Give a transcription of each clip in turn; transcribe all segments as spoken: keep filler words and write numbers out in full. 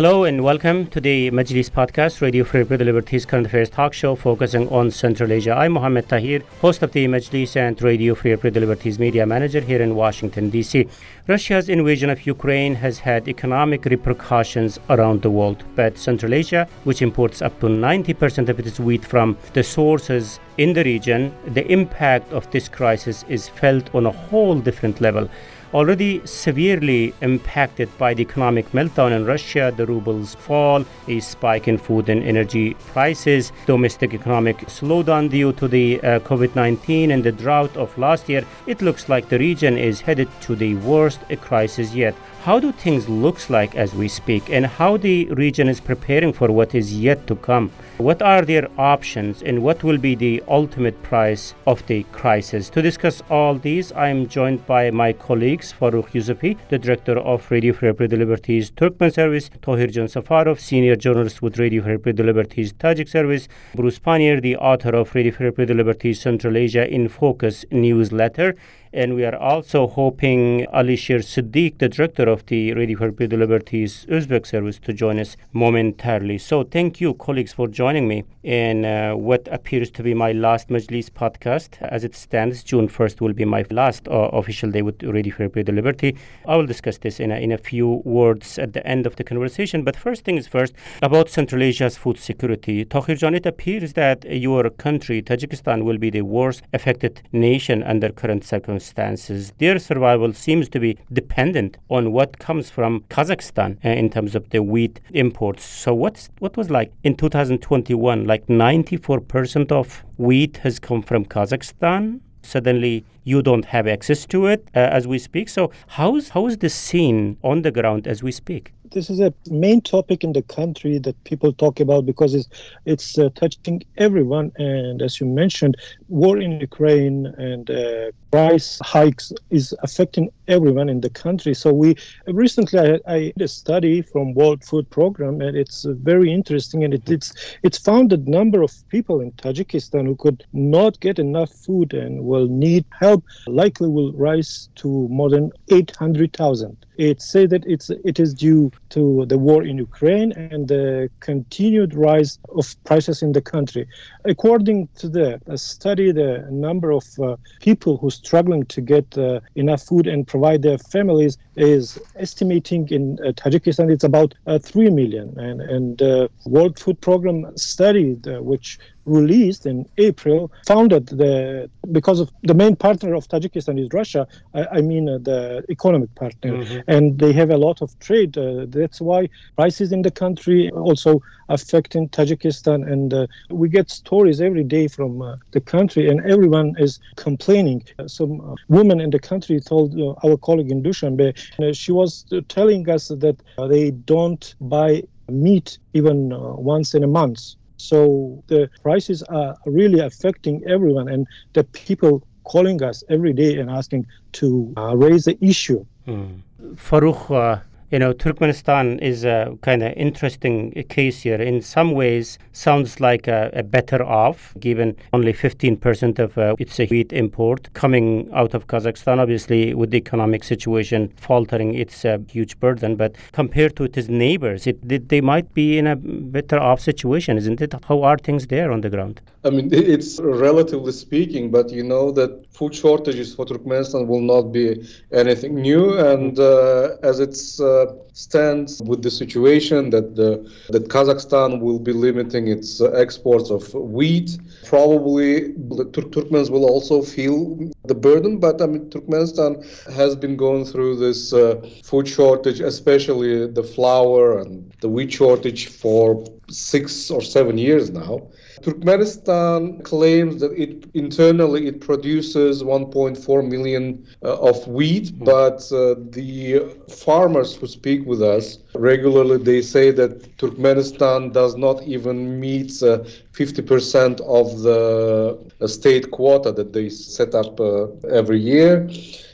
Hello and welcome to the Majlis podcast, Radio Free Europe/Radio Liberty's current affairs talk show focusing on Central Asia. I'm Muhammad Tahir, host of the Majlis and Radio Free Europe/Radio Liberty's media manager here in Washington, D C Russia's invasion of Ukraine has had economic repercussions around the world, but Central Asia, which imports up to ninety percent of its wheat from the sources in the region, the impact of this crisis is felt on a whole different level. Already severely impacted by the economic meltdown in Russia, the ruble's fall, a spike in food and energy prices, domestic economic slowdown due to the uh, COVID nineteen and the drought of last year, it looks like the region is headed to the worst crisis yet. How do things look like as we speak, and how the region is preparing for what is yet to come? What are their options, and what will be the ultimate price of the crisis? To discuss all these, I am joined by my colleagues, Farrukh Yusupov, the director of Radio Free Europe/Radio Liberty's Turkmen service, Tohirjon Safarov, senior journalist with Radio Free Europe/Radio Liberty's Tajik service, Bruce Pannier, the author of Radio Free Europe/Radio Liberty's Central Asia in Focus newsletter, and we are also hoping Alisher Siddiq, the director of the Radio Free Europe/Radio Liberty's Uzbek service, to join us momentarily. So thank you, colleagues, for joining me in uh, what appears to be my last Majlis podcast. As it stands, June first will be my last uh, official day with Radio Free Europe/Radio Liberty. I will discuss this in a, in a few words at the end of the conversation. But first thing is first, about Central Asia's food security. Tohirjon, it appears that your country, Tajikistan, will be the worst affected nation under current circumstances. Stances. Their survival seems to be dependent on what comes from Kazakhstan uh, in terms of the wheat imports. So what's what was like in two thousand twenty-one, like ninety-four percent of wheat has come from Kazakhstan. Suddenly you don't have access to it uh, as we speak. So how is, how is the scene on the ground as we speak? This is a main topic in the country that people talk about because it's, it's uh, touching everyone. And as you mentioned, war in Ukraine and uh, price hikes is affecting everyone in the country. So we recently I, I did a study from World Food Program, and it's very interesting. And it, it's it's found that number of people in Tajikistan who could not get enough food and will need help likely will rise to more than eight hundred thousand. It says that it's it is due to the war in Ukraine and the continued rise of prices in the country. According to the study, the number of uh, people who are struggling to get uh, enough food and provide their families is estimating in uh, Tajikistan it's about uh, three million. And, and uh, World Food Program study, uh, which released in April, found that the, because of the main partner of Tajikistan is Russia, I, I mean uh, the economic partner, mm-hmm. and they have a lot of trade. Uh, that's why prices in the country also affecting Tajikistan, and uh, we get stories every day from uh, the country, and everyone is complaining. Uh, some uh, woman in the country told uh, our colleague in Dushanbe, uh, she was uh, telling us that uh, they don't buy meat even uh, once in a month. So the prices are really affecting everyone, and the people calling us every day and asking to uh, raise the issue. Mm. Farrukh, uh, you know, Turkmenistan is a kind of interesting case here. In some ways, sounds like a, a better off, given only fifteen percent of uh, its wheat import coming out of Kazakhstan, obviously with the economic situation faltering, it's a huge burden. But compared to its neighbors, it, they might be in a better off situation, isn't it? How are things there on the ground? I mean, it's relatively speaking, but you know that food shortages for Turkmenistan will not be anything new. And uh, as it's uh, stands with the situation that the, that Kazakhstan will be limiting its exports of wheat. Probably the Tur- Turkmens will also feel the burden, but I mean, Turkmenistan has been going through this uh, food shortage, especially the flour and the wheat shortage for six or seven years now. Turkmenistan claims that it internally it produces one point four million uh, of wheat, mm-hmm. but uh, the farmers who speak with us regularly, they say that Turkmenistan does not even meet uh, fifty percent of the uh, state quota that they set up uh, every year.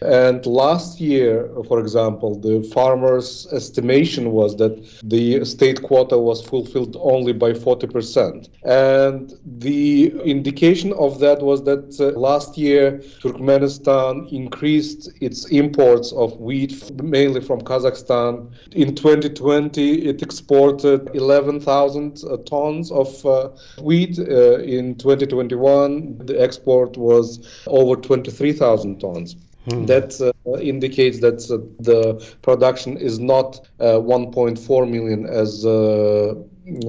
And last year, for example, the farmers' estimation was that the state quota was fulfilled only by forty percent. And the indication of that was that uh, last year, Turkmenistan increased its imports of wheat, mainly from Kazakhstan. In twenty twenty, it exported eleven thousand uh, tons of uh, wheat. Uh, in twenty twenty-one, the export was over twenty-three thousand tons. Hmm. That uh, indicates that uh, the production is not uh, one point four million as uh,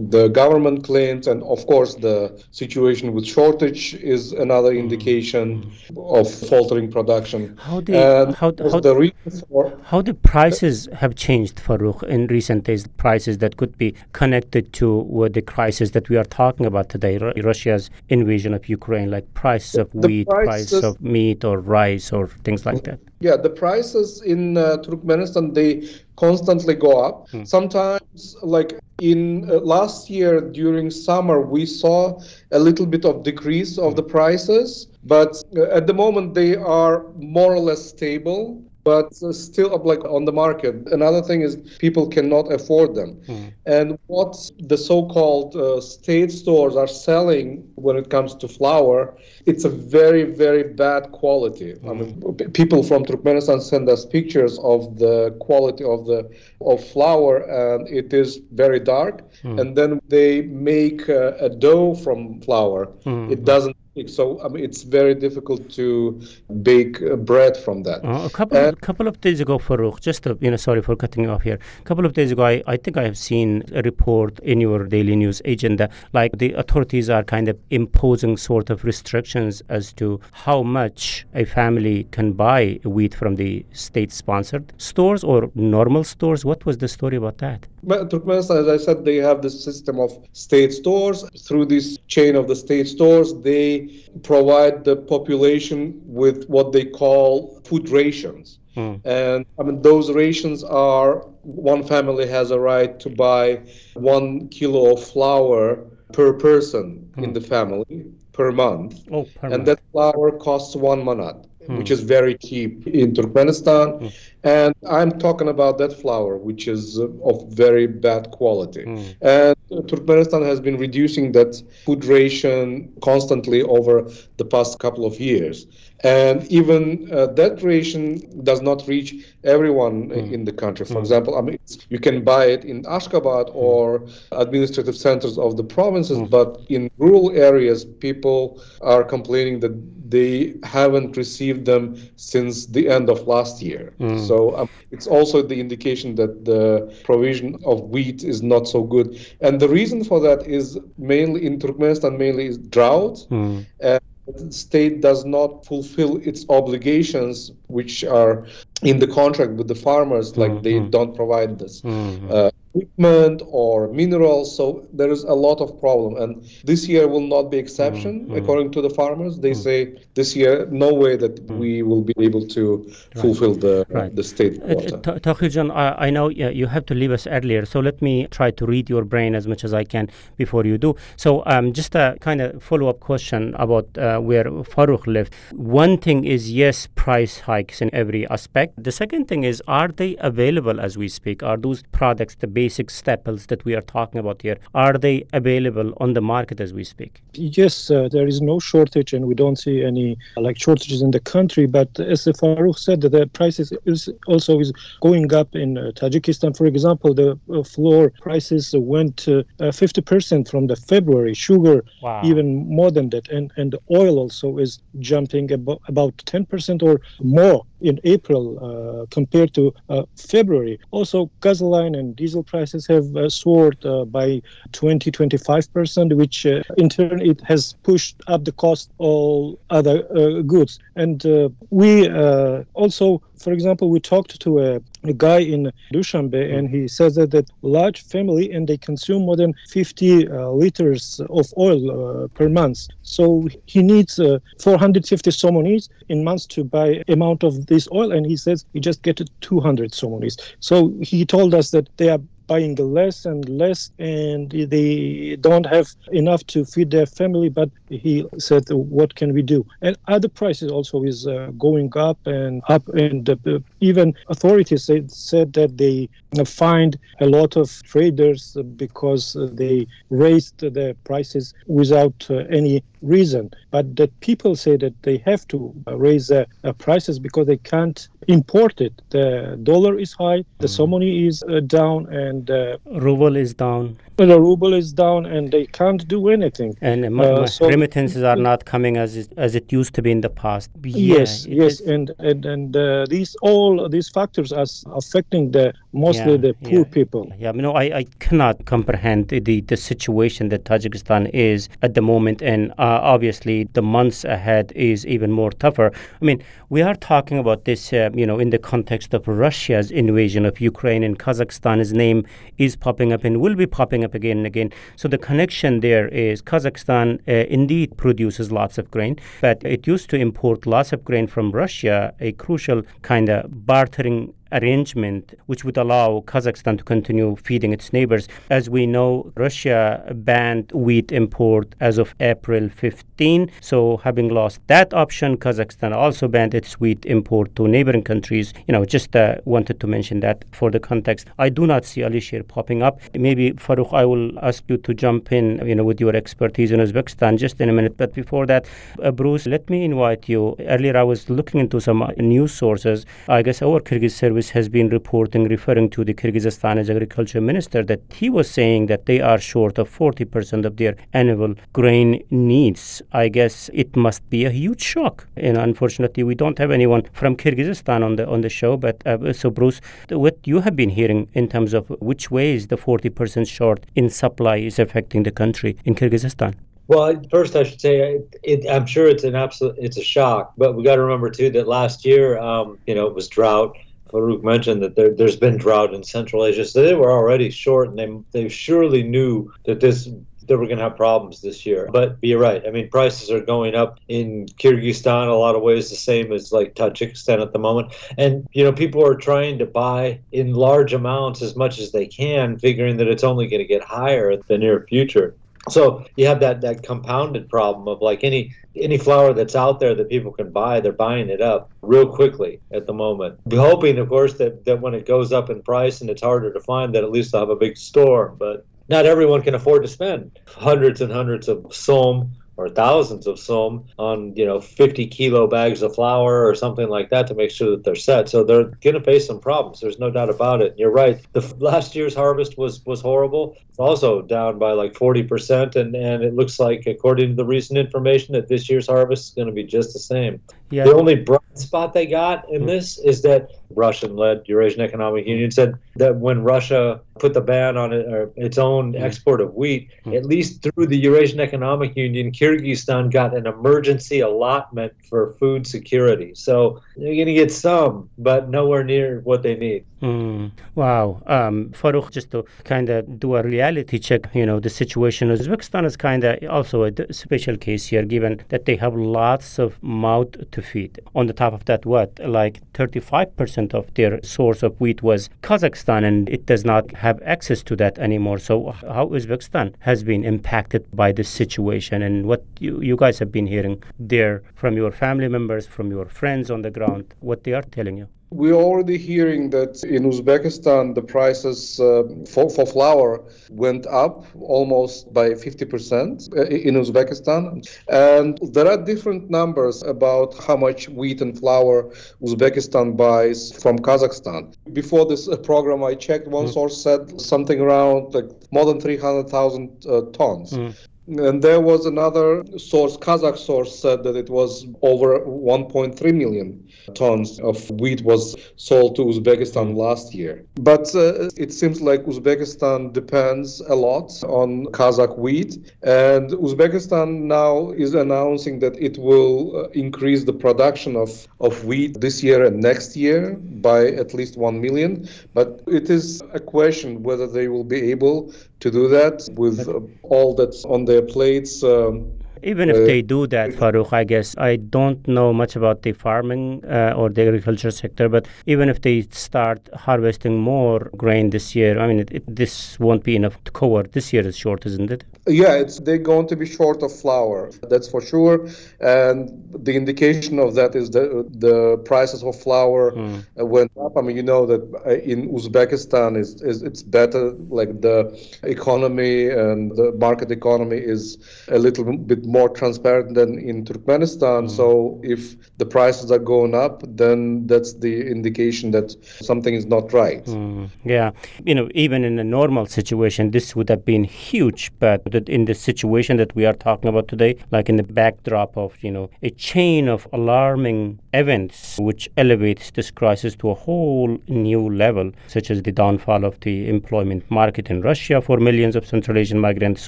the government claims, and of course the situation with shortage is another indication of faltering production. How the and how, how, the reason for how the prices have changed, Farrukh, in recent days? Prices that could be connected to uh, the crisis that we are talking about today, R- Russia's invasion of Ukraine, like prices of wheat, prices, price of meat or rice or things like that. Yeah, the prices in uh, Turkmenistan, they constantly go up. Hmm. Sometimes, like in uh, last year during summer, we saw a little bit of decrease of the prices, but uh, at the moment they are more or less stable, but uh, still up, like on the market. Another thing is people cannot afford them. Mm. And what the so-called uh, state stores are selling when it comes to flour, it's a very, very bad quality. Mm. I mean, p- people from Turkmenistan send us pictures of the quality of the of flour, and it is very dark. Mm. And then they make uh, a dough from flour. Mm. It doesn't. So um, it's very difficult to bake uh, bread from that. Uh, a couple, and, couple of days ago, Farrukh, just to, you know, sorry for cutting you off here. A couple of days ago, I, I think I have seen a report in your daily news agenda, like the authorities are kind of imposing sort of restrictions as to how much a family can buy wheat from the state-sponsored stores or normal stores. What was the story about that? Turkmenistan, as I said, they have this system of state stores. Through this chain of the state stores, they provide the population with what they call food rations. Hmm. And I mean, those rations are, one family has a right to buy one kilo of flour per person hmm. in the family per month. Oh, per and month. That flour costs one manat, hmm. which is very cheap in Turkmenistan. Hmm. And I'm talking about that flour, which is of very bad quality. Mm. And Turkmenistan has been reducing that food ration constantly over the past couple of years. And even uh, that ration does not reach everyone mm. in the country. For mm. example, I mean, it's, you can buy it in Ashgabat or administrative centers of the provinces, mm. but in rural areas, people are complaining that they haven't received them since the end of last year. Mm. So um, it's also the indication that the provision of wheat is not so good. And the reason for that is mainly in Turkmenistan, mainly is drought. Mm. And the state does not fulfill its obligations, which are in the contract with the farmers, like mm-hmm. they don't provide this mm-hmm. uh, equipment or minerals. So there is a lot of problem. And this year will not be exception, mm-hmm. according to the farmers. They mm-hmm. say this year, no way that mm-hmm. we will be able to right. fulfill the, right. the state quota. Uh, uh, Tohirjon, I, I know you have to leave us earlier, so let me try to read your brain as much as I can before you do. So um, just a kind of follow-up question about uh, where Farrukh lived. One thing is, yes, price hikes in every aspect. The second thing is, are they available as we speak? Are those products, the basic staples that we are talking about here, are they available on the market as we speak? Yes, uh, there is no shortage, and we don't see any like shortages in the country. But as Farrukh said, the prices is also is going up in uh, Tajikistan. For example, the uh, flour prices went uh, uh, fifty percent from the February. Sugar, wow. even more than that, and and the oil also is jumping ab- about ten percent or more in April uh, compared to uh, February. Also, gasoline and diesel prices have uh, soared uh, by twenty to twenty-five percent, which uh, in turn it has pushed up the cost of all other uh, goods. And uh, we uh, also, for example, we talked to a, a guy in Dushanbe, and he says that that large family, and they consume more than fifty uh, liters of oil uh, per month. So he needs uh, four hundred fifty somonis in months to buy amount of this oil, and he says he just get two hundred somonis. So he told us that they are buying less and less, and they don't have enough to feed their family. But he said, what can we do? And other prices also is uh, going up and up. And uh, even authorities said, said that they fined a lot of traders because they raised their prices without uh, any reason. But that people say that they have to raise their uh, prices because they can't import it. The dollar is high, the somoni is uh, down, and uh, ruble is down. The ruble is down, and they can't do anything. And uh, uh, so remittances are not coming as it, as it used to be in the past. Yeah, yes, yes, and and and uh, these all these factors are affecting the mostly yeah, the poor yeah, people. Yeah, you know, I I cannot comprehend the the situation that Tajikistan is at the moment, and uh, obviously the months ahead is even more tougher. I mean, we are talking about this, uh, you know, in the context of Russia's invasion of Ukraine, and Kazakhstan's name is popping up and will be popping up again and again. So the connection there is Kazakhstan uh, indeed produces lots of grain, but it used to import lots of grain from Russia, a crucial kind of bartering arrangement which would allow Kazakhstan to continue feeding its neighbors. As we know, Russia banned wheat import as of April fifteenth. So having lost that option, Kazakhstan also banned its wheat import to neighboring countries. You know, just uh, wanted to mention that for the context. I do not see Alisher popping up. Maybe, Farrukh, I will ask you to jump in, you know, with your expertise in Uzbekistan just in a minute. But before that, uh, Bruce, let me invite you. Earlier, I was looking into some news sources. I guess our Kyrgyz service has been reporting, referring to the Kyrgyzstan's agriculture minister, that he was saying that they are short of forty percent of their annual grain needs. I guess it must be a huge shock. And unfortunately, we don't have anyone from Kyrgyzstan on the on the show. But uh, so, Bruce, what you have been hearing in terms of which ways the forty percent short in supply is affecting the country in Kyrgyzstan? Well, first I should say it, it, I'm sure it's an absolute it's a shock. But we got to remember too that last year, um, you know, it was drought. Farrukh mentioned that there, there's been drought in Central Asia, so they were already short, and they, they surely knew that this they were going to have problems this year. But you're right. I mean, prices are going up in Kyrgyzstan a lot of ways, the same as like Tajikistan at the moment. And, you know, people are trying to buy in large amounts as much as they can, figuring that it's only going to get higher in the near future. So you have that, that compounded problem of like any any flour that's out there that people can buy, they're buying it up real quickly at the moment. We're hoping, of course, that, that when it goes up in price and it's harder to find, that at least they'll have a big store. But not everyone can afford to spend hundreds and hundreds of som or thousands of som on, you know, fifty kilo bags of flour or something like that to make sure that they're set. So they're going to face some problems. There's no doubt about it. And you're right. The last year's harvest was, was horrible. It's also down by like forty percent. And, and it looks like, according to the recent information, that this year's harvest is going to be just the same. Yeah. The only bright spot they got in mm-hmm. this is that Russian-led Eurasian Economic Union said that when Russia put the ban on it, or its own mm-hmm. export of wheat, mm-hmm. at least through the Eurasian Economic Union, Kyrgyzstan got an emergency allotment for food security. So they're going to get some, but nowhere near what they need. Mm. Wow. Um, Farrukh, just to kind of do a reality check, you know, the situation in Uzbekistan is kind of also a special case here, given that they have lots of mouth to feed. On the top of that, what, like thirty-five percent of their source of wheat was Kazakhstan, and it does not have access to that anymore. So how Uzbekistan has been impacted by this situation, and what you, you guys have been hearing there from your family members, from your friends on the ground, what they are telling you? We're already hearing that in Uzbekistan, the prices uh, for, for flour went up almost by fifty percent in Uzbekistan. And there are different numbers about how much wheat and flour Uzbekistan buys from Kazakhstan. Before this program, I checked, one mm. source said something around like more than three hundred thousand uh, tons. Mm. And there was another source, Kazakh source, said that it was over one point three million tons of wheat was sold to Uzbekistan last year. But uh, it seems like Uzbekistan depends a lot on Kazakh wheat. And Uzbekistan now is announcing that it will uh, increase the production of, of wheat this year and next year by at least one million. But it is a question whether they will be able to do that with uh, all that's on their plates. Um, Even if uh, they do that, Farrukh, I guess, I don't know much about the farming uh, or the agriculture sector, but even if they start harvesting more grain this year, I mean, it, it, this won't be enough to cover. This year is short, isn't it? Yeah, it's, they're going to be short of flour, that's for sure. And the indication of that is that the prices of flour mm. went up. I mean, you know that in Uzbekistan, it's, it's better, like the economy and the market economy is a little bit more transparent than in Turkmenistan. Mm. So if the prices are going up, then that's the indication that something is not right. Mm. Yeah. You know, even in a normal situation, this would have been huge, but in the situation that we are talking about today, like in the backdrop of, you know, a chain of alarming events which elevates this crisis to a whole new level, such as the downfall of the employment market in Russia for millions of Central Asian migrants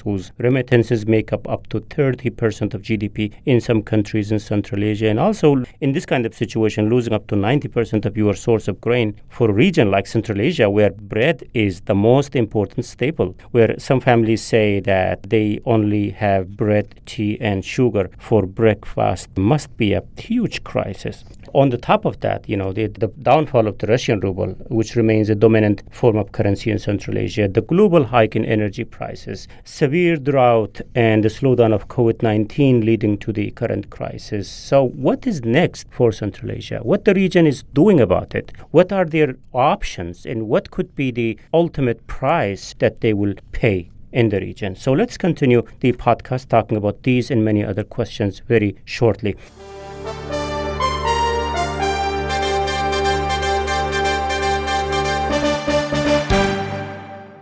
whose remittances make up up to thirty percent of G D P in some countries in Central Asia, and also in this kind of situation, losing up to ninety percent of your source of grain for a region like Central Asia, where bread is the most important staple, where some families say that they only have bread, tea, and sugar for breakfast, must be a huge crisis. On the top of that, you know, the, the downfall of the Russian ruble, which remains a dominant form of currency in Central Asia, the global hike in energy prices, severe drought, and the slowdown of COVID nineteen leading to the current crisis. So what is next for Central Asia? What the region is doing about it? What are their options, and what could be the ultimate price that they will pay in the region? So let's continue the podcast talking about these and many other questions very shortly.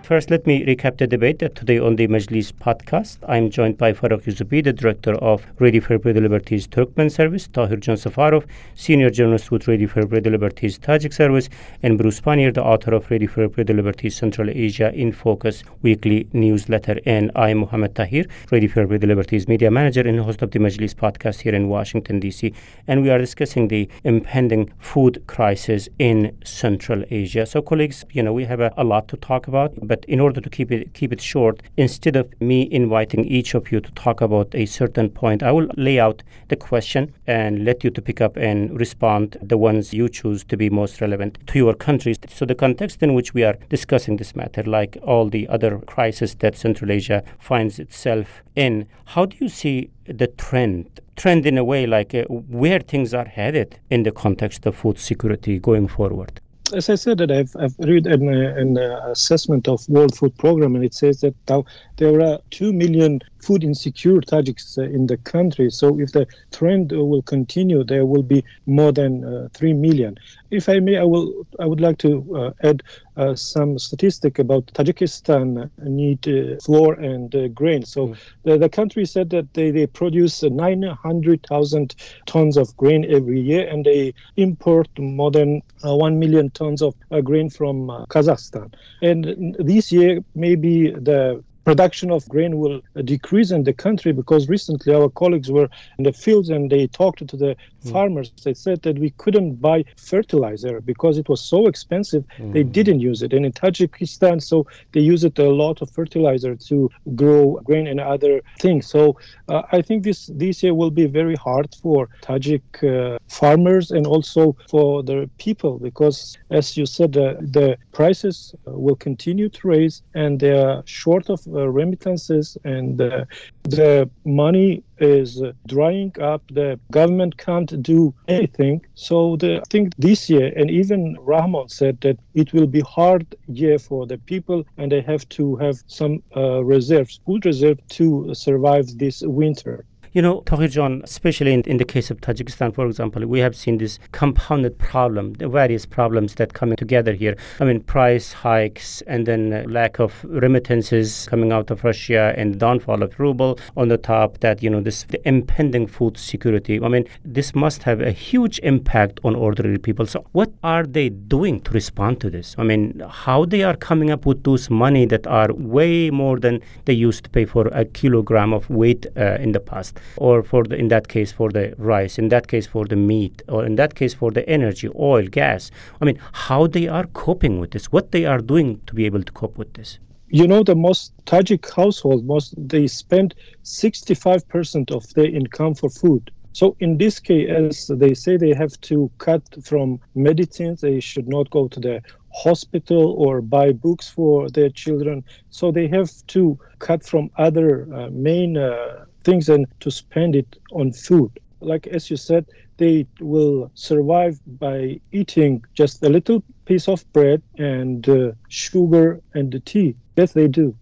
First, let me recap the debate that today on the Majlis podcast. I'm joined by Farrukh Yusupov, the director of Radio Free Liberty's Turkmen service, Tohirjon Safarov, senior journalist with Radio Free Liberty's Tajik service, and Bruce Pannier, the author of Radio Free Liberty's Central Asia in Focus weekly newsletter. And I'm Muhammad Tahir, Radio Free Liberty's media manager and host of the Majlis podcast here in Washington, D C. And we are discussing the impending food crisis in Central Asia. So, colleagues, you know, we have a, a lot to talk about, but in order to keep it keep it short, instead of me inviting each of you to talk about a certain point, I will lay out the question and let you to pick up and respond the ones you choose to be most relevant to your countries. So the context in which we are discussing this matter, like all the other crises that Central Asia finds itself in, how do you see the trend? Trend in a way like uh, where things are headed in the context of food security going forward? As I said, that I've, I've read an, uh, an uh, assessment of World Food Program, and it says that now there are two million food insecure Tajiks uh, in the country. So if the trend uh, will continue, there will be more than uh, three million. If I may, I will. I would like to uh, add uh, some statistic about Tajikistan need uh, flour and uh, grain. So mm. the, the country said that they, they produce nine hundred thousand tons of grain every year, and they import more than uh, one million tons of uh, grain from uh, Kazakhstan. And this year, maybe the production of grain will decrease in the country, because recently our colleagues were in the fields and they talked to the mm. farmers. They said that we couldn't buy fertilizer because it was so expensive. Mm. They didn't use it. And in Tajikistan, so they use it a lot of fertilizer to grow grain and other things. So uh, I think this this year will be very hard for Tajik uh, farmers and also for the people, because as you said, uh, the prices will continue to rise and they are short of Uh, remittances, and uh, the money is uh, drying up. The government can't do anything. So the, I think this year, and even Rahman said that it will be hard year for the people, and they have to have some uh, reserves, food reserve, to survive this winter. You know, Tohirjon, especially in, in the case of Tajikistan, for example, we have seen this compounded problem, the various problems that coming together here. I mean, price hikes and then uh, lack of remittances coming out of Russia and downfall of ruble. On the top that, you know, this the impending food security. I mean, this must have a huge impact on ordinary people. So what are they doing to respond to this? I mean, how they are coming up with those money that are way more than they used to pay for a kilogram of weight uh, in the past. Or for the, in that case for the rice, in that case for the meat, or in that case for the energy, oil, gas. I mean, how they are coping with this, what they are doing to be able to cope with this. you know, the most Tajik household, most they spend sixty-five percent of their income for food. So in this case, as they say, they have to cut from medicines. They should not go to the hospital or buy books for their children. So they have to cut from other uh, main uh, things and to spend it on food. Like as you said, they will survive by eating just a little piece of bread and uh, sugar and the tea. Yes, they do.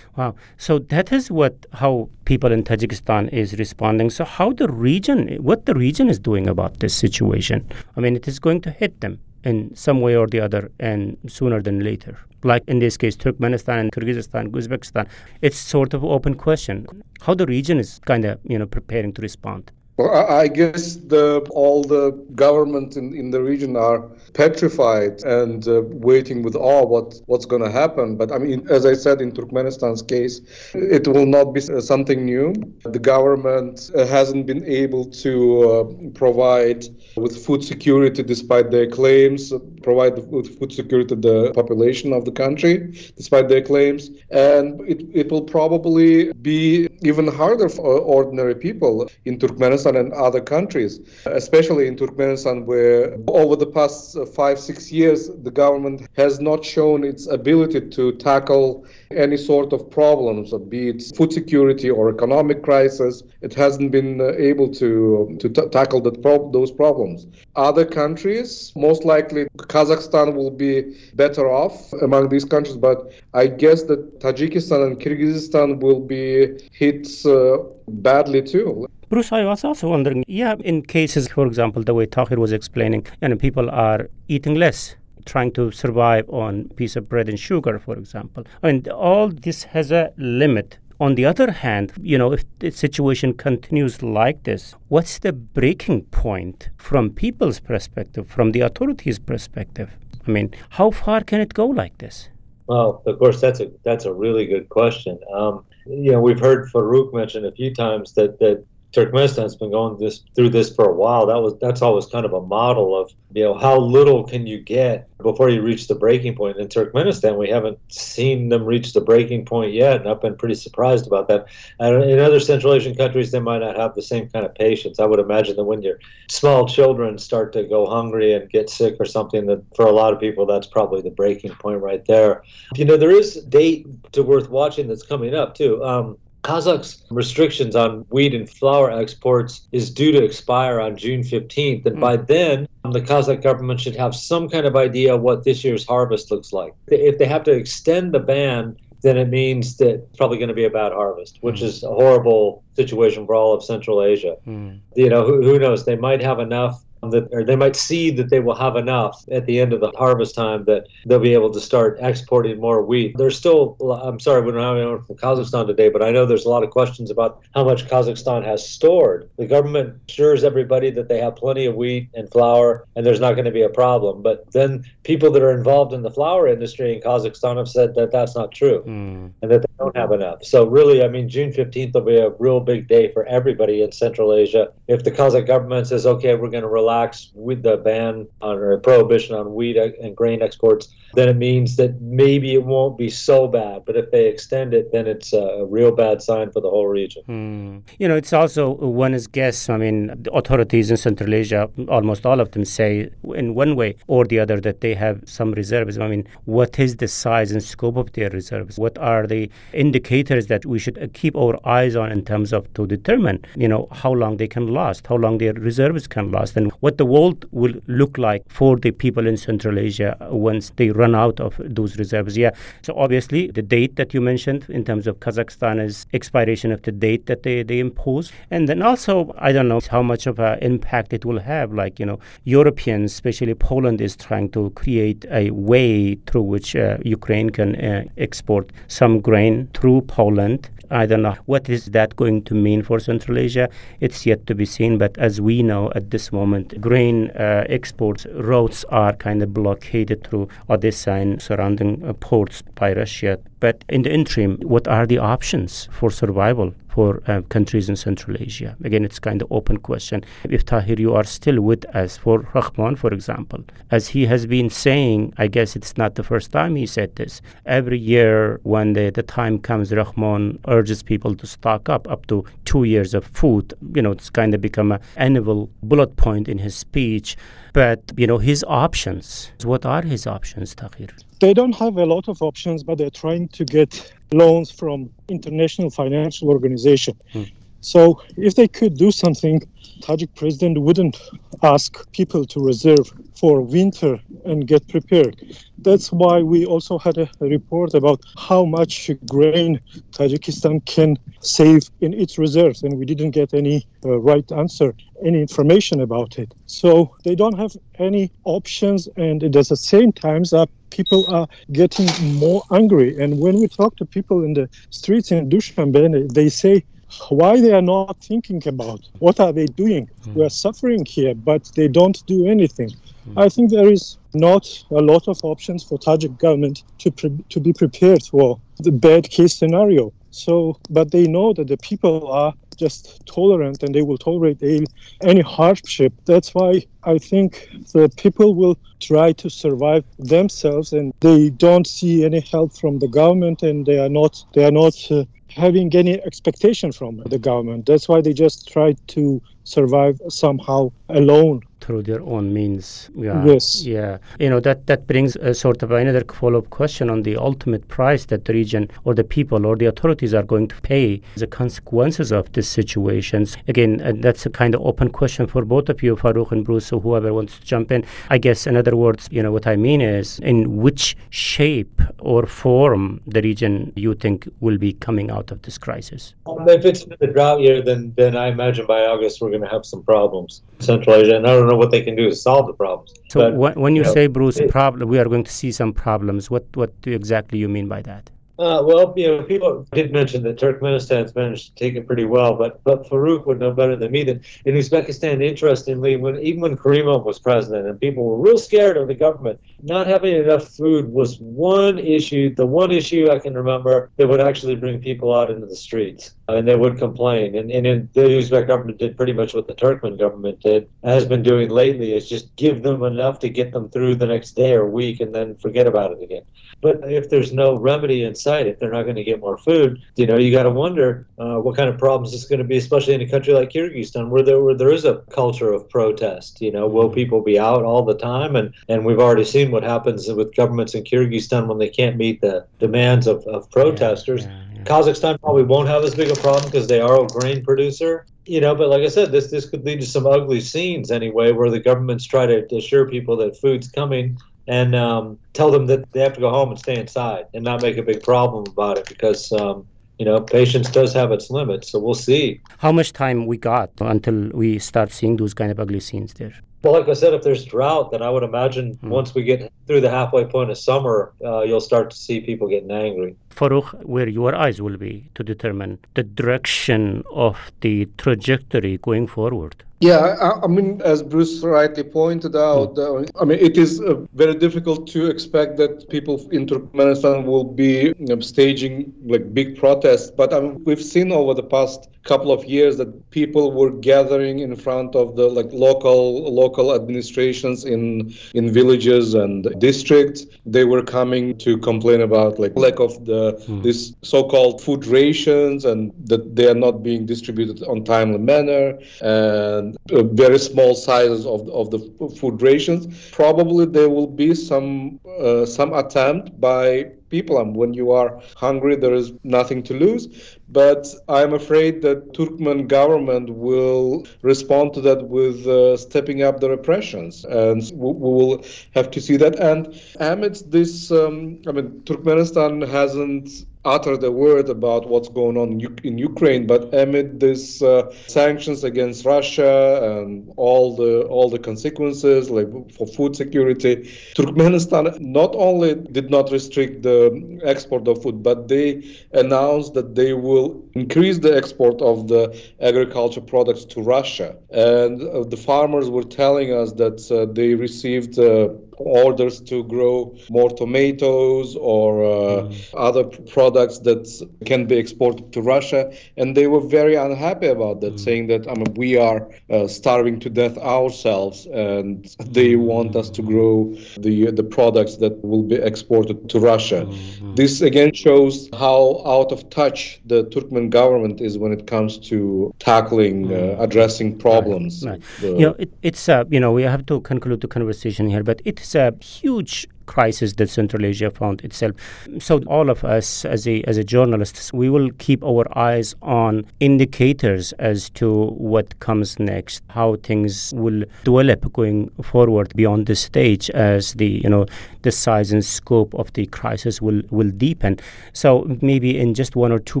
Wow. So that is what how people in Tajikistan is responding. So how the region, what the region is doing about this situation? I mean, it is going to hit them in some way or the other, and sooner than later. Like in this case, Turkmenistan and Kyrgyzstan, Uzbekistan. It's sort of an open question. How the region is kind of, you know, preparing to respond. Well, I guess the, all the governments in, in the region are petrified and uh, waiting with awe what, what's going to happen. But I mean, as I said, in Turkmenistan's case, it will not be something new. The government hasn't been able to uh, provide with food security, despite their claims, provide with food security the population of the country, despite their claims. And it, it will probably be even harder for ordinary people in Turkmenistan and other countries, especially in Turkmenistan, where over the past five, six years, the government has not shown its ability to tackle any sort of problems, be it food security or economic crisis. It hasn't been able to, to t- tackle that pro- those problems. Other countries, most likely Kazakhstan will be better off among these countries, but I guess that Tajikistan and Kyrgyzstan will be hit uh, badly too. Bruce, I was also wondering, yeah, in cases, for example, the way Tahir was explaining, you know, people are eating less, trying to survive on a piece of bread and sugar, for example. I mean, all this has a limit. On the other hand, you know, if the situation continues like this, what's the breaking point from people's perspective, from the authorities' perspective? I mean, how far can it go like this? Well, of course, that's a that's a really good question. Um, you know, we've heard Farrukh mention a few times that that. Turkmenistan's been going this through this for a while. That was that's always kind of a model of, you know, how little can you get before you reach the breaking point. In Turkmenistan, we haven't seen them reach the breaking point yet, and I've been pretty surprised about that. And in other Central Asian countries, they might not have the same kind of patience. I would imagine that when your small children start to go hungry and get sick or something, that for a lot of people, that's probably the breaking point right there. You know, there is a date to worth watching that's coming up too. Um, Kazakh's restrictions on wheat and flour exports is due to expire on June fifteenth, and by then, the Kazakh government should have some kind of idea what this year's harvest looks like. If they have to extend the ban, then it means that it's probably going to be a bad harvest, which mm. is a horrible situation for all of Central Asia. Mm. You know, who, who knows? They might have enough that, or they might see that they will have enough at the end of the harvest time that they'll be able to start exporting more wheat. There's still, I'm sorry, we don't have anyone from Kazakhstan today, but I know there's a lot of questions about how much Kazakhstan has stored. The government assures everybody that they have plenty of wheat and flour and there's not going to be a problem. But then people that are involved in the flour industry in Kazakhstan have said that that's not true mm. and that they don't have enough. So really, I mean, June fifteenth will be a real big day for everybody in Central Asia. If the Kazakh government says, okay, we're going to rely relax with the ban on, or prohibition on wheat and grain exports, then it means that maybe it won't be so bad. But if they extend it, then it's a real bad sign for the whole region. Mm. You know, it's also one is guess. I mean, the authorities in Central Asia, almost all of them say in one way or the other that they have some reserves. I mean, what is the size and scope of their reserves? What are the indicators that we should keep our eyes on in terms of to determine, you know, how long they can last, how long their reserves can last, and what the world will look like for the people in Central Asia once they run out of those reserves. Yeah, so obviously the date that you mentioned in terms of Kazakhstan is expiration of the date that they, they impose. And then also, I don't know how much of an impact it will have. Like, you know, Europeans, especially Poland, is trying to create a way through which uh, Ukraine can uh, export some grain through Poland. I don't know. What is that going to mean for Central Asia? It's yet to be seen. But as we know, at this moment, grain uh, exports routes are kind of blockaded through Odessa and surrounding uh, ports by Russia. But in the interim, what are the options for survival for uh, countries in Central Asia? Again, it's kind of open question. If Tahir, you are still with us, for Rahman, for example, as he has been saying, I guess it's not the first time he said this. Every year when the, the time comes, Rahman urges people to stock up, up to two years of food. You know, it's kind of become an annual bullet point in his speech. But, you know, his options, what are his options, Tahir? They don't have a lot of options, but they're trying to get loans from international financial organization. Mm. So if they could do something, Tajik president wouldn't ask people to reserve for winter and get prepared. That's why we also had a report about how much grain Tajikistan can save in its reserves, and we didn't get any uh, right answer, any information about it. So they don't have any options, and at the same time, people are getting more angry. And when we talk to people in the streets in Dushanbe, they say, why they are not thinking about what are they doing? Mm. We are suffering here, but they don't do anything. Mm. I think there is not a lot of options for Tajik government to pre- to be prepared for the bad case scenario. So, but they know that the people are just tolerant and they will tolerate a, any hardship. That's why I think the people will try to survive themselves, and they don't see any help from the government, and they are not they are not. Uh, having any expectation from the government. That's why they just try to survive somehow alone. Through their own means. Yeah. Yes. Yeah. You know, that, that brings a sort of another follow-up question on the ultimate price that the region or the people or the authorities are going to pay, the consequences of these situations. Again, uh, that's a kind of open question for both of you, Farrukh and Bruce, or whoever wants to jump in. I guess, in other words, you know, what I mean is in which shape or form the region you think will be coming out of this crisis? Um, if it's the drought year, then, then I imagine by August we're going to have some problems. Central Asia, and I don't know what they can do to solve the problems. So but, when, when you, you know, say, Bruce, it, problem, we are going to see some problems, what what do exactly you mean by that? Uh, well, you know, people did mention that Turkmenistan's managed to take it pretty well, but but Farrukh would know better than me that in Uzbekistan, interestingly, when even when Karimov was president and people were real scared of the government, not having enough food was one issue, the one issue I can remember that would actually bring people out into the streets. And they would complain. And, and, and the Uzbek government did pretty much what the Turkmen government did, has been doing lately, is just give them enough to get them through the next day or week and then forget about it again. But if there's no remedy in sight, if they're not going to get more food, you know, you got to wonder uh, what kind of problems it's going to be, especially in a country like Kyrgyzstan, where there where there is a culture of protest. You know, will people be out all the time? And, and we've already seen what happens with governments in Kyrgyzstan when they can't meet the demands of, of protesters. Yeah, yeah, yeah. Kazakhstan probably won't have as big a problem because they are a grain producer. You know, but like I said, this, this could lead to some ugly scenes anyway, where the governments try to assure people that food's coming and um, tell them that they have to go home and stay inside and not make a big problem about it because, um, you know, patience does have its limits. So we'll see. How much time we got until we start seeing those kind of ugly scenes there? Well, like I said, if there's drought, then I would imagine mm. once we get through the halfway point of summer, uh, you'll start to see people getting angry. Farrukh, where your eyes will be to determine the direction of the trajectory going forward? Yeah, I, I mean, as Bruce rightly pointed out, uh, I mean, it is uh, very difficult to expect that people in Turkmenistan will be, you know, staging like big protests. But I mean, we've seen over the past couple of years that people were gathering in front of the like local local administrations in in villages and districts. They were coming to complain about like lack of the mm. this so-called food rations and that they are not being distributed on timely manner. And very small sizes of of the food rations. Probably there will be some uh, some attempt by people. And when you are hungry, there is nothing to lose. But I'm afraid that Turkmen government will respond to that with uh, stepping up the repressions, and we will have to see that. And amidst this, um, I mean, Turkmenistan hasn't uttered a word about what's going on in Ukraine, but amid these uh, sanctions against Russia and all the all the consequences, like for food security, Turkmenistan not only did not restrict the export of food, but they announced that they will increase the export of the agriculture products to Russia. And uh, the farmers were telling us that uh, they received uh, orders to grow more tomatoes or uh, mm. other products that can be exported to Russia. And they were very unhappy about that, mm. saying that I mean, we are uh, starving to death ourselves, and they want us to grow the, the products that will be exported to Russia. Mm. This again shows how out of touch the Turkmen government is when it comes to tackling, uh, addressing problems. Right, right. You know, it, it's, uh, you know, we have to conclude the conversation here, but it's a huge crisis that Central Asia found itself. So all of us as a, as a journalists, we will keep our eyes on indicators as to what comes next, how things will develop going forward beyond this stage as the, you know, the size and scope of the crisis will, will deepen. So maybe in just one or two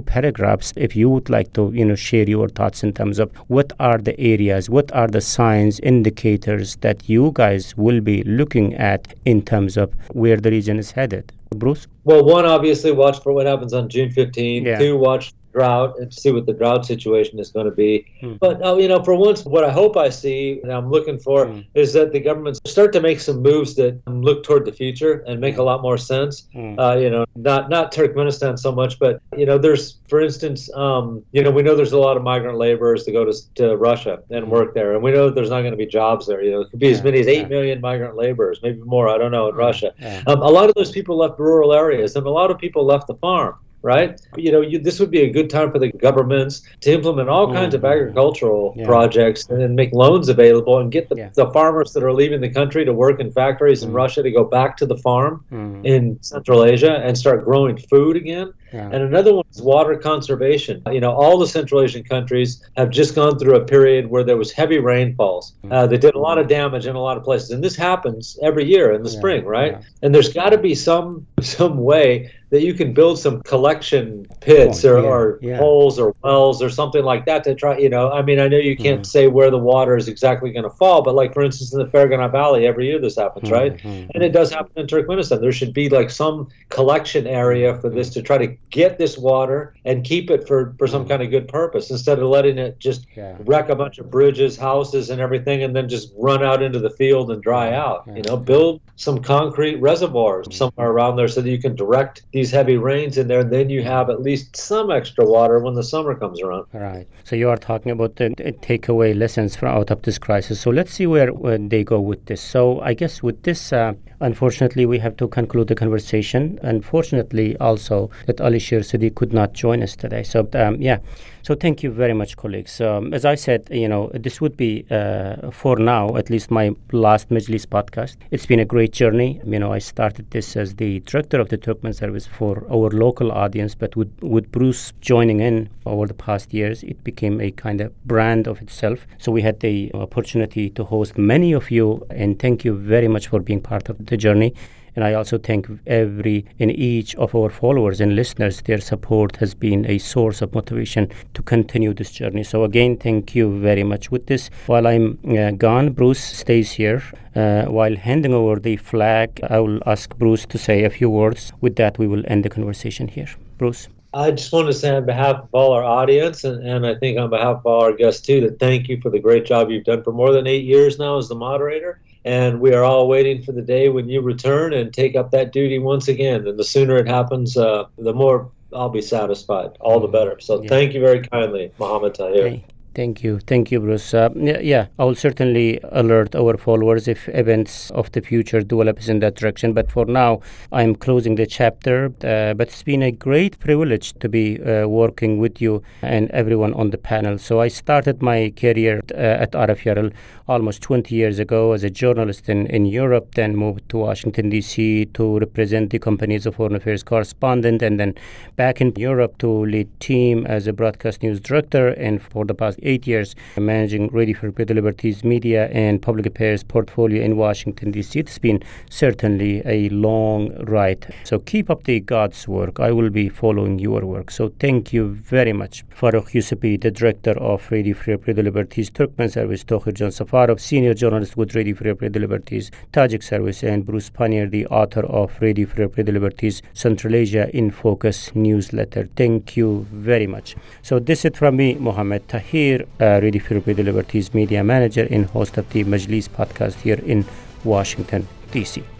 paragraphs, if you would like to, you know, share your thoughts in terms of what are the areas, what are the signs, indicators that you guys will be looking at in terms of where the region is headed. Bruce? Well, one, obviously watch for what happens on June fifteenth. Yeah. Two, watch drought and see what the drought situation is going to be. Mm. But, uh, you know, for once, what I hope I see and I'm looking for mm. is that the governments start to make some moves that look toward the future and make mm. a lot more sense. Mm. Uh, you know, not not Turkmenistan so much, but, you know, there's, for instance, um, you know, we know there's a lot of migrant laborers that go to, to Russia and mm. work there. And we know there's not going to be jobs there. You know, it could be yeah, as many as eight yeah. million migrant laborers, maybe more, I don't know, in mm. Russia. Yeah. Um, a lot of those people left rural areas, and a lot of people left the farm. Right? You know, you, this would be a good time for the governments to implement all kinds mm-hmm. of agricultural yeah. projects and then make loans available and get the, yeah. the farmers that are leaving the country to work in factories mm-hmm. in Russia to go back to the farm mm-hmm. in Central Asia and start growing food again. Yeah. And another one is water conservation. You know, all the Central Asian countries have just gone through a period where there was heavy rainfalls. Mm-hmm. Uh, they did a lot of damage in a lot of places. And this happens every year in the yeah. spring, right? Yeah. And there's got to be some some way that you can build some collection pits oh, or, yeah, or yeah. holes or wells or something like that to try, you know, I mean, I know you can't mm-hmm. say where the water is exactly going to fall, but like, for instance, in the Fergana Valley, every year this happens, mm-hmm. right? Mm-hmm. And it does happen in Turkmenistan. There should be like some collection area for this to try to get this water and keep it for, for some kind of good purpose instead of letting it just yeah. wreck a bunch of bridges, houses, and everything, and then just run out into the field and dry out, yeah. you know, build some concrete reservoirs mm-hmm. somewhere around there so that you can direct the these heavy rains in there, then you have at least some extra water when the summer comes around. Right. So you are talking about the takeaway lessons from out of this crisis. So let's see where, where they go with this. So I guess with this, uh, unfortunately, we have to conclude the conversation. Unfortunately, also, that Alisher Siddiq could not join us today. So, um, yeah. So thank you very much, colleagues. Um, as I said, you know, this would be, uh, for now, at least my last Majlis podcast. It's been a great journey. You know, I started this as the director of the Turkmen Service for our local audience, but with, with Bruce joining in over the past years, it became a kind of brand of itself. So we had the opportunity to host many of you, and thank you very much for being part of the journey. And I also thank every and each of our followers and listeners. Their support has been a source of motivation to continue this journey. So again, thank you very much. With this, while I'm uh, gone, Bruce stays here. Uh, while handing over the flag, I will ask Bruce to say a few words. With that, we will end the conversation here. Bruce? I just want to say on behalf of all our audience, and, and I think on behalf of all our guests too, that thank you for the great job you've done for more than eight years now as the moderator. And we are all waiting for the day when you return and take up that duty once again. And the sooner it happens, uh, the more I'll be satisfied, all the better. So yeah. thank you very kindly, Muhammad Tahir. Hey. Thank you. Thank you, Bruce. Uh, yeah, I will certainly alert our followers if events of the future develop in that direction. But for now, I'm closing the chapter. Uh, but it's been a great privilege to be uh, working with you and everyone on the panel. So I started my career uh, at R F Y R L almost twenty years ago as a journalist in, in Europe, then moved to Washington, D C to represent the company as a foreign affairs correspondent, and then back in Europe to lead team as a broadcast news director. And for the past eight years managing Radio Free Liberty's media and public affairs portfolio in Washington, D C It's been certainly a long ride. So keep up the God's work. I will be following your work. So thank you very much. Farrukh Yusupov, the director of Radio Free Liberty's Turkmen Service, Tohirjon Safarov, senior journalist with Radio Free Liberty's Tajik Service, and Bruce Pannier, the author of Radio Free Liberty's Central Asia in Focus newsletter. Thank you very much. So this is it from me, Muhammad Tahir, Uh, Radio Free Liberty's media manager and host of the Majlis podcast here in Washington, D C